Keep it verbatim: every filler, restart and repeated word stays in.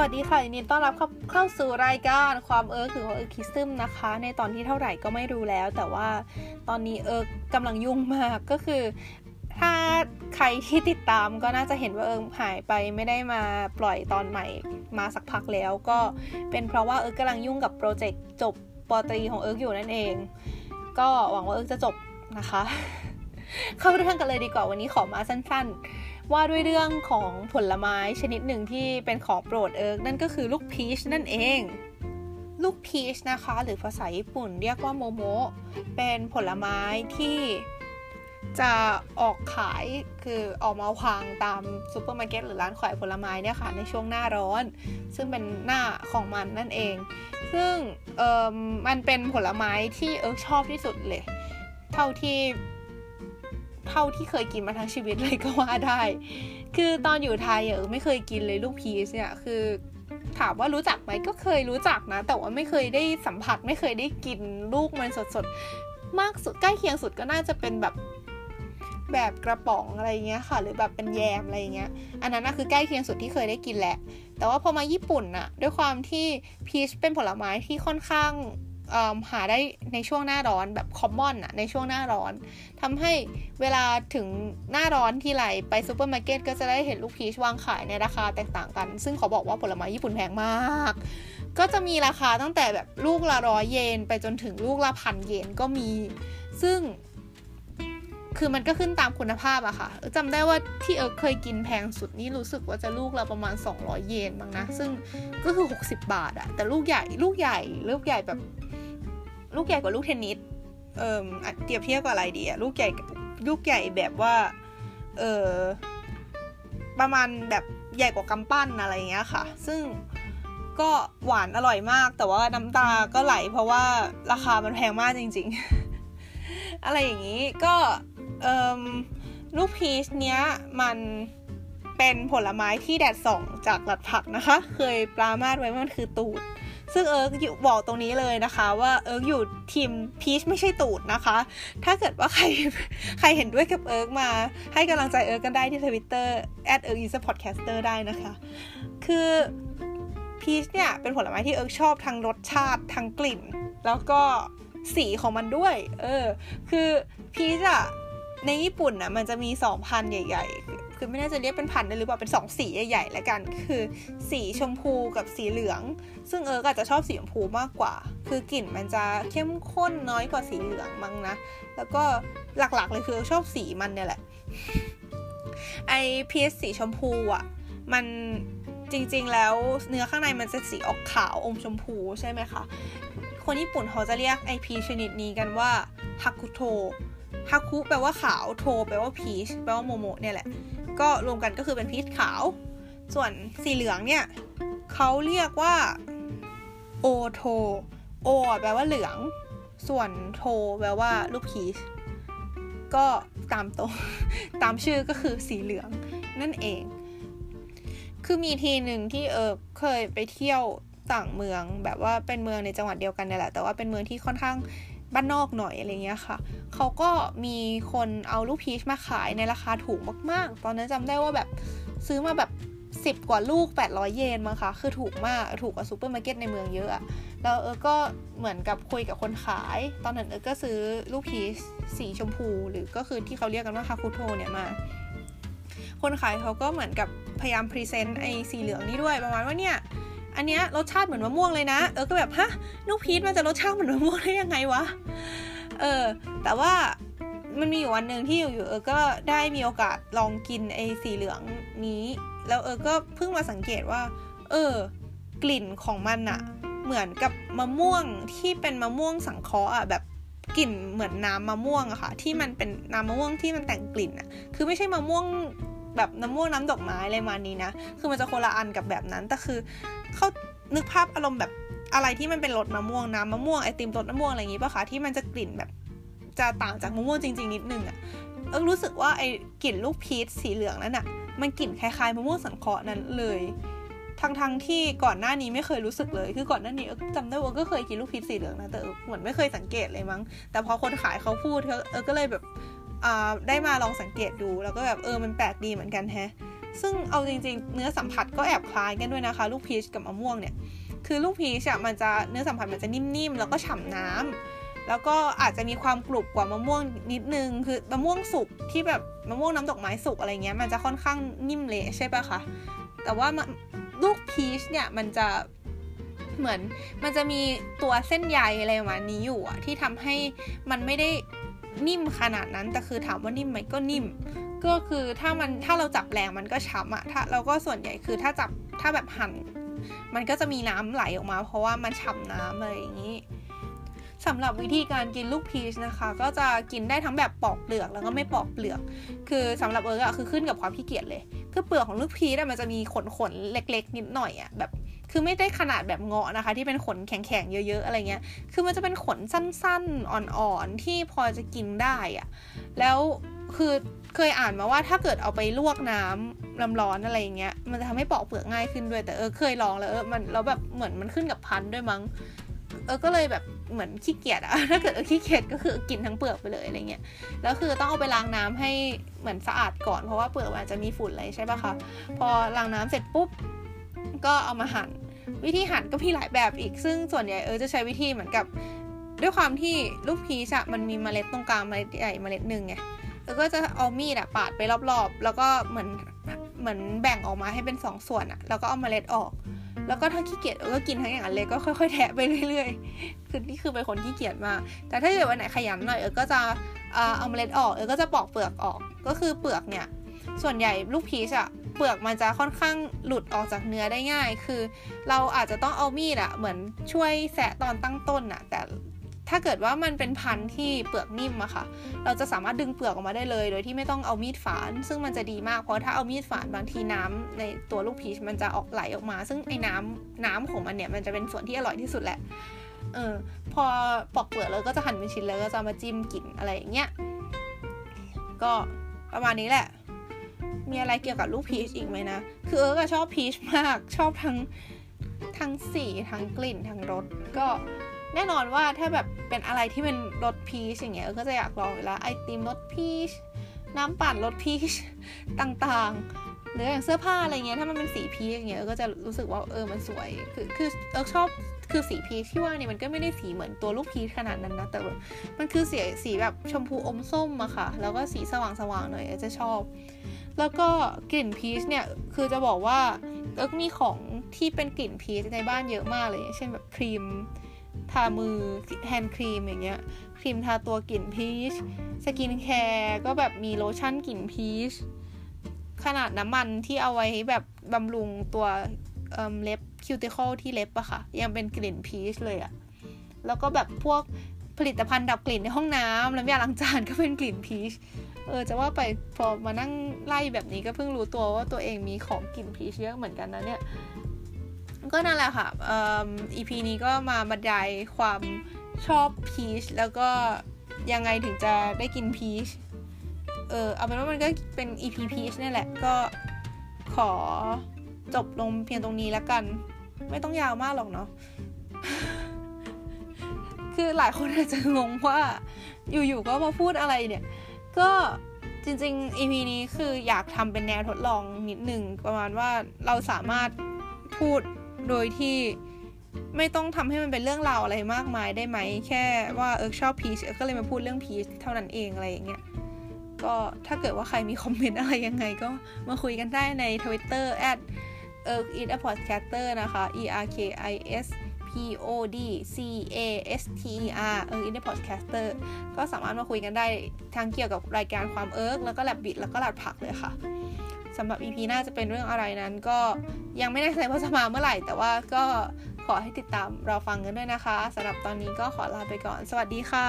สวัสดีค่ะยินดีต้อนรับเข้าสู่รายการความเอิร์กหรือว่าเอิร์กคิซึมนะคะในตอนที่เท่าไหร่ก็ไม่รู้แล้วแต่ว่าตอนนี้เอิร์กกำลังยุ่งมากก็คือถ้าใครที่ติดตามก็น่าจะเห็นว่าเอิร์กหายไปไม่ได้มาปล่อยตอนใหม่มาสักพักแล้วก็เป็นเพราะว่าเอิร์กกำลังยุ่งกับโปรเจกต์จบปตรีของเอิร์กอยู่นั่นเองก็หวังว่าเอิร์กจะจบนะคะเข้าเรื่องกันเลยดีกว่าวันนี้ขอมาสั้นๆว่าด้วยเรื่องของผลไม้ชนิดหนึ่งที่เป็นของโปรดเอิร์กนั่นก็คือลูกพีชนั่นเองลูกพีชนะคะหรือภาษาญี่ปุ่นเรียกว่าโมโมะเป็นผลไม้ที่จะออกขายคือออกมาวางตามซูเปอร์มาร์เก็ตหรือร้านขายผลไม้เนี่ยค่ะในช่วงหน้าร้อนซึ่งเป็นหน้าของมันนั่นเองซึ่งเอ่อมันเป็นผลไม้ที่เอิร์กชอบที่สุดเลยเท่าที่เท่าที่เคยกินมาทั้งชีวิตเลยก็ว่าได้คือตอนอยู่ไทยเออไม่เคยกินเลยลูกพีชเนี่ยคือถามว่ารู้จักไหมก็เคยรู้จักนะแต่ว่าไม่เคยได้สัมผัสไม่เคยได้กินลูกมันสดๆมากสุดใกล้เคียงสุดก็น่าจะเป็นแบบแบบกระป๋องอะไรเงี้ยค่ะหรือแบบเป็นแยมอะไรเงี้ยอันนั้นน่ะคือใกล้เคียงสุดที่เคยได้กินแหละแต่ว่าพอมาญี่ปุ่นน่ะด้วยความที่พีชเป็นผลไม้ที่ค่อนข้างหาได้ในช่วงหน้าร้อนแบบคอมมอนอะในช่วงหน้าร้อนทำให้เวลาถึงหน้าร้อนที่ไหลไปซูเปอร์มาร์เก็ตก็จะได้เห็นลูกพีชวางขายในราคาแตกต่างกันซึ่งขอบอกว่าผลไม้ญี่ปุ่นแพงมากก็จะมีราคาตั้งแต่แบบลูกละร้อยเยนไปจนถึงลูกละพันเยนก็มีซึ่งคือมันก็ขึ้นตามคุณภาพอะค่ะจำได้ว่าที่เอิร์กเคยกินแพงสุดนี่รู้สึกว่าจะลูกละประมาณสองร้อยเยนมั้งนะซึ่งก็คือหกสิบบาทอะแต่ลูกใหญ่ลูกใหญ่ลูกใหญ่แบบลูกใหญ่กว่าลูกเทนนิสเอ่อเทียบเทียบกับอะไรดีอะลูกใหญ่ลูกใหญ่แบบว่าเอ่อประมาณแบบใหญ่กว่ากำปั้นอะไรอย่างเงี้ยค่ะซึ่งก็หวานอร่อยมากแต่ว่าน้ำตาก็ไหลเพราะว่าราคามันแพงมากจริงๆอะไรอย่างงี้ก็เอ่อลูกพีชเนี้ยมันเป็นผลไม้ที่แดดส่องจากหลัดผักนะคะเคยปรามาสไว้ว่ามันคือตูดซึ่งเอิร์กบอกตรงนี้เลยนะคะว่าเอิร์กอยู่ทีมพีชไม่ใช่ตูดนะคะถ้าเกิดว่าใครใครเห็นด้วยกับเอิร์กมาให้กำลังใจเอิร์กกันได้ที่ Twitter แอทเอิร์กอีสพอดแคสเตอร์ ได้นะคะคือพีชเนี่ยเป็นผลไม้ที่เอิร์กชอบทั้งรสชาติทั้งกลิ่นแล้วก็สีของมันด้วยเออคือพีชอะในญี่ปุ่นนะมันจะมีสองพันธุ์ใหญ่ๆคือไม่น่าจะเรียกเป็นพันธุ์ได้หรือเปล่าเป็นสองสีใหญ่ๆแล้วกันคือสีชมพูกับสีเหลืองซึ่งเอิร์กอาจจะชอบสีชมพูมากกว่าคือกลิ่นมันจะเข้มข้นน้อยกว่าสีเหลืองมั้งนะแล้วก็หลักๆเลยคือชอบสีมันเนี่ยแหละไอพีชสีชมพูอ่ะมันจริงๆแล้วเนื้อข้างในมันจะสีออกขาวอมชมพูใช่ไหมคะคนญี่ปุ่นเขาจะเรียกไอพีชชนิดนี้กันว่าฮากุโตะฮาคุแปลว่าขาวโทแปลว่าพีชแปลว่าโมโมเนี่ยแหละก็รวมกันก็คือเป็นพีชขาวส่วนสีเหลืองเนี่ยเขาเรียกว่าโอโทโอแปลว่าเหลืองส่วนโทแปลว่าลูกพีชก็ตามตรงตามชื่อก็คือสีเหลืองนั่นเองคือมีทีหนึ่งที่เออเคยไปเที่ยวต่างเมืองแบบว่าเป็นเมืองในจังหวัดเดียวกันเนี่ยแหละแต่ว่าเป็นเมืองที่ค่อนข้างบ้านนอกหน่อยอะไรเงี้ยค่ะเขาก็มีคนเอาลูกพีชมาขายในราคาถูกมากๆตอนนั้นจำได้ว่าแบบซื้อมาแบบสิบกว่าลูกแปดร้อยเยนมั้งคะคือถูกมากถูกกว่าซูเปอร์มาร์เก็ตในเมืองเยอะแล้วเออก็เหมือนกับคุยกับคนขายตอนนั้นเออก็ซื้อลูกพีชสีชมพูหรือก็คือที่เขาเรียกกันว่าฮาคุโตะเนี่ยมาคนขายเขาก็เหมือนกับพยายามพรีเซนต์ไอ้สีเหลืองนี่ด้วยประมาณว่าเนี่ยอันเนี้ยรสชาติเหมือนมะม่วงเลยนะเออก็แบบฮะลูกพีชมันจะรสชาติเหมือนมะม่วงได้ยังไงวะเออแต่ว่ามันมีอยู่วันนึงที่อยู่ๆเออก็ได้มีโอกาสลองกินไอ้สีเหลืองนี้แล้วเออก็เพิ่งมาสังเกตว่าเออกลิ่นของมันอะเหมือนกับมะม่วงที่เป็นมะม่วงสังเคราะห์อะแบบกลิ่นเหมือนน้ำมะม่วงอะค่ะที่มันเป็นน้ำมะม่วงที่มันแต่งกลิ่นอะคือไม่ใช่มะม่วงแบบน้ำม่วงน้ำดอกไม้อะไรมานี้นะคือมันจะคนละอันกับแบบนั้นแต่คือเขานึกภาพอารมณ์แบบอะไรที่มันเป็นรสมะม่วงน้ำมะม่วงไอติมรสมะม่วงอะไรอย่างงี้ป่ะคะที่มันจะกลิ่นแบบจะต่างจากมะม่วงจริงๆนิดนึงอ่ะเอิ๊กรู้สึกว่าไอกลิ่นลูกพีชสีเหลืองนั่นน่ะมันกลิ่นคล้ายๆมะม่วงสังเคราะห์นั้นเลยทั้งๆที่ก่อนหน้านี้ไม่เคยรู้สึกเลยคือก่อนหน้านี้เอิ๊กจำได้ว่าก็เคยกินลูกพีชสีเหลืองนะแต่เหมือนไม่เคยสังเกตเลยมั้งแต่พอคนขายเขาพูดเอิ๊กก็เลยแบบได้มาลองสังเกตดูแล้วก็แบบเออมันแปลกดีเหมือนกันแฮะ ซึ่งเอาจริงๆเนื้อสัมผัสก็แอบคล้ายกันด้วยนะคะลูกพีชกับมะม่วงเนี่ยคือลูกพีชอ่ะมันจะเนื้อสัมผัสมันจะนิ่มๆแล้วก็ฉ่ำน้ำแล้วก็อาจจะมีความกรุบกว่ามะม่วงนิดนึงคือมะม่วงสุกที่แบบมะม่วงน้ำดอกไม้สุกอะไรเงี้ยมันจะค่อนข้างนิ่มเละใช่ป่ะคะแต่ว่าลูกพีชเนี่ยมันจะเหมือนมันจะมีตัวเส้นใยอะไรประมาณนี้อยู่อ่ะที่ทำให้มันไม่ได้นิ่มขนาดนั้นแต่คือถามว่านิ่มไหมก็นิ่มก็คือถ้ามันถ้าเราจับแรงมันก็ช้ำอ่ะถ้าเราก็ส่วนใหญ่คือถ้าจับถ้าแบบหั่นมันก็จะมีน้ำไหลออกมาเพราะว่ามันฉ่ำน้ำอะไรอย่างนี้สำหรับวิธีการกินลูกพีชนะคะก็จะกินได้ทั้งแบบปอกเปลือกแล้วก็ไม่ปอกเปลือกคือสำหรับเอิร์กอะคือขึ้นกับความขี้เกียจเลยคือเปลือกของลูกพีชมันจะมีขนๆเล็กๆนิดหน่อยอะแบบคือไม่ได้ขนาดแบบเงาะนะคะที่เป็นขนแข็งๆเยอะๆอะไรเงี้ยคือมันจะเป็นขนสั้นๆอ่อนๆที่พอจะกินได้อะแล้วคือเคยอ่านมาว่าถ้าเกิดเอาไปลวกน้ำน้ำร้อนอะไรอย่างเงี้ยมันจะทำให้ปอกเปลือกง่ายขึ้นด้วยแต่เออเคยลองแล้วเออมันแล้วแบบเหมือนมันขึ้นกับพันธุ์ด้วยมั้งเออก็เลยแบบเหมือนขี้เกียจอะถ้าเกิดเออขี้เกียจก็คือกินทั้งเปลือกไปเลยอะไรเงี้ยแล้วคือต้องเอาไปล้างน้ำให้เหมือนสะอาดก่อนเพราะว่าเปลือกมันจะมีฝุ่นอะไรใช่ป่ะคะพอล้างน้ำเสร็จปุ๊บก็เอามาหั่นวิธีหั่นก็มีหลายแบบอีกซึ่งส่วนใหญ่เออจะใช้วิธีเหมือนกับด้วยความที่ลูกพีชอะมันมีเมล็ดตรงกลางเมล็ดใหญ่เมล็ดนึงไงแล้วก็จะเอามีดอะปาดไปรอบๆแล้วก็เหมือนเหมือนแบ่งออกมาให้เป็นสองส่วนอะแล้วก็เอาเมล็ดออกแล้วก็ถ้าขี้เกียจก็กินทั้งอย่างนั้นเลยก็ค่อยๆแทะไปเรื่อยๆคือนี่คือเป็นคนขี้เกียจมากแต่ถ้าเกิดวันไหนขยันหน่อยเออก็จะเอาเมล็ดออกเออก็จะปอกเปลือกออกก็คือเปลือกเนี่ยส่วนใหญ่ลูกพีชอะเปลือกมันจะค่อนข้างหลุดออกจากเนื้อได้ง่ายคือเราอาจจะต้องเอามีดอะเหมือนช่วยแสะตอนตั้งต้นอะแต่ถ้าเกิดว่ามันเป็นพันธุ์ที่เปลือกนิ่มอะค่ะเราจะสามารถดึงเปลือกออกมาได้เลยโดยที่ไม่ต้องเอามีดฝานซึ่งมันจะดีมากเพราะถ้าเอามีดฝานบางทีน้ำในตัวลูกพีชมันจะออกไหลออกมาซึ่งไอ้น้ำน้ำของมันเนี่ยมันจะเป็นส่วนที่อร่อยที่สุดแหละเออพอปอกเปลือกแล้วก็จะหั่นเป็นชิ้นแล้วก็จะมาจิ้มกินอะไรอย่างเงี้ยก็ประมาณนี้แหละมีอะไรเกี่ยวกับลูกพีชอีกไหมนะคือเออก็ชอบพีชมากชอบทั้งทั้งสีทั้งกลิ่นทั้งรสก็แน่นอนว่าถ้าแบบเป็นอะไรที่เป็นรสพีชอย่างเงี้ยก็จะอยากลองเวลาไอติมรสพีชน้ำปั่นรสพีชต่างๆหรืออย่างเสื้อผ้าอะไรเงี้ยถ้ามันเป็นสีพีชอย่างเงี้ยก็จะรู้สึกว่าเออมันสวยคือคือเออชอบคือสีพีชที่ว่าเนี่ยมันก็ไม่ได้สีเหมือนตัวลูกพีชขนาดนั้นนะแต่มันคือสีสีแบบชมพูอมส้มอะค่ะแล้วก็สีสว่างๆหน่อยจะชอบแล้วก็กลิ่นพีชเนี่ยคือจะบอกว่าเออมีของที่เป็นกลิ่นพีชในบ้านเยอะมากเลยเช่นแบบครีมทามือแฮนด์ครีมอย่างเงี้ยครีมทาตัวกลิ่นพีชสกินแคร์ก็แบบมีโลชั่นกลิ่นพีชขนาดน้ำมันที่เอาไว้แบบบำรุงตัวเอ่อเล็บคิวติเคิลที่เล็บอะค่ะยังเป็นกลิ่นพีชเลยอะแล้วก็แบบพวกผลิตภัณฑ์ดับกลิ่นในห้องน้ำน้ำยาล้างจานก็เป็นกลิ่นพีชเออจะว่าไปพอมานั่งไล่แบบนี้ก็เพิ่งรู้ตัวว่าตัวเองมีของกลิ่นพีชเยอะเหมือนกันนะเนี่ยก็นั่นแหละค่ะเอ่อ อี พี นี้ก็มาบรรยายความชอบพีชแล้วก็ยังไงถึงจะได้กินพีชเออเอาเป็นว่ามันก็เป็น อี พี พีชนี่แหละก็ขอจบลงเพียงตรงนี้แล้วกันไม่ต้องยาวมากหรอกเนาะ คือหลายคนอาจจะงงว่าอยู่ๆก็มาพูดอะไรเนี่ยก็จริงๆ อี พี นี้คืออยากทำเป็นแนวทดลองนิดนึงประมาณว่าเราสามารถพูดโดยที่ไม่ต้องทำให้มันเป็นเรื่องราวอะไรมากมายได้ไหมแค่ว่าเอิร์กชอบพีชเอิร์กก็เลยมาพูดเรื่องพีชเท่านั้นเองอะไรอย่างเงี้ยก็ถ้าเกิดว่าใครมีคอมเมนต์อะไรยังไงก็มาคุยกันได้ใน Twitter แอด เอิร์ก อีท อะ พอดแคสเตอร์ นะคะ อี อาร์ เค ไอ เอส พี โอ ดี ซี เอ เอส ที อี อาร์ เอิร์ก อีท อะ พอดแคสเตอร์ ก็สามารถมาคุยกันได้ทั้งเกี่ยวกับรายการความเอิร์กแล้วก็แลบบิทแล้วก็หลัดผักเลยค่ะสำหรับ อี พี น่าจะเป็นเรื่องอะไรนั้นก็ยังไม่แน่ใจว่าจะมาเมื่อไหร่แต่ว่าก็ขอให้ติดตามเราฟังกันด้วยนะคะสำหรับตอนนี้ก็ขอลาไปก่อนสวัสดีค่ะ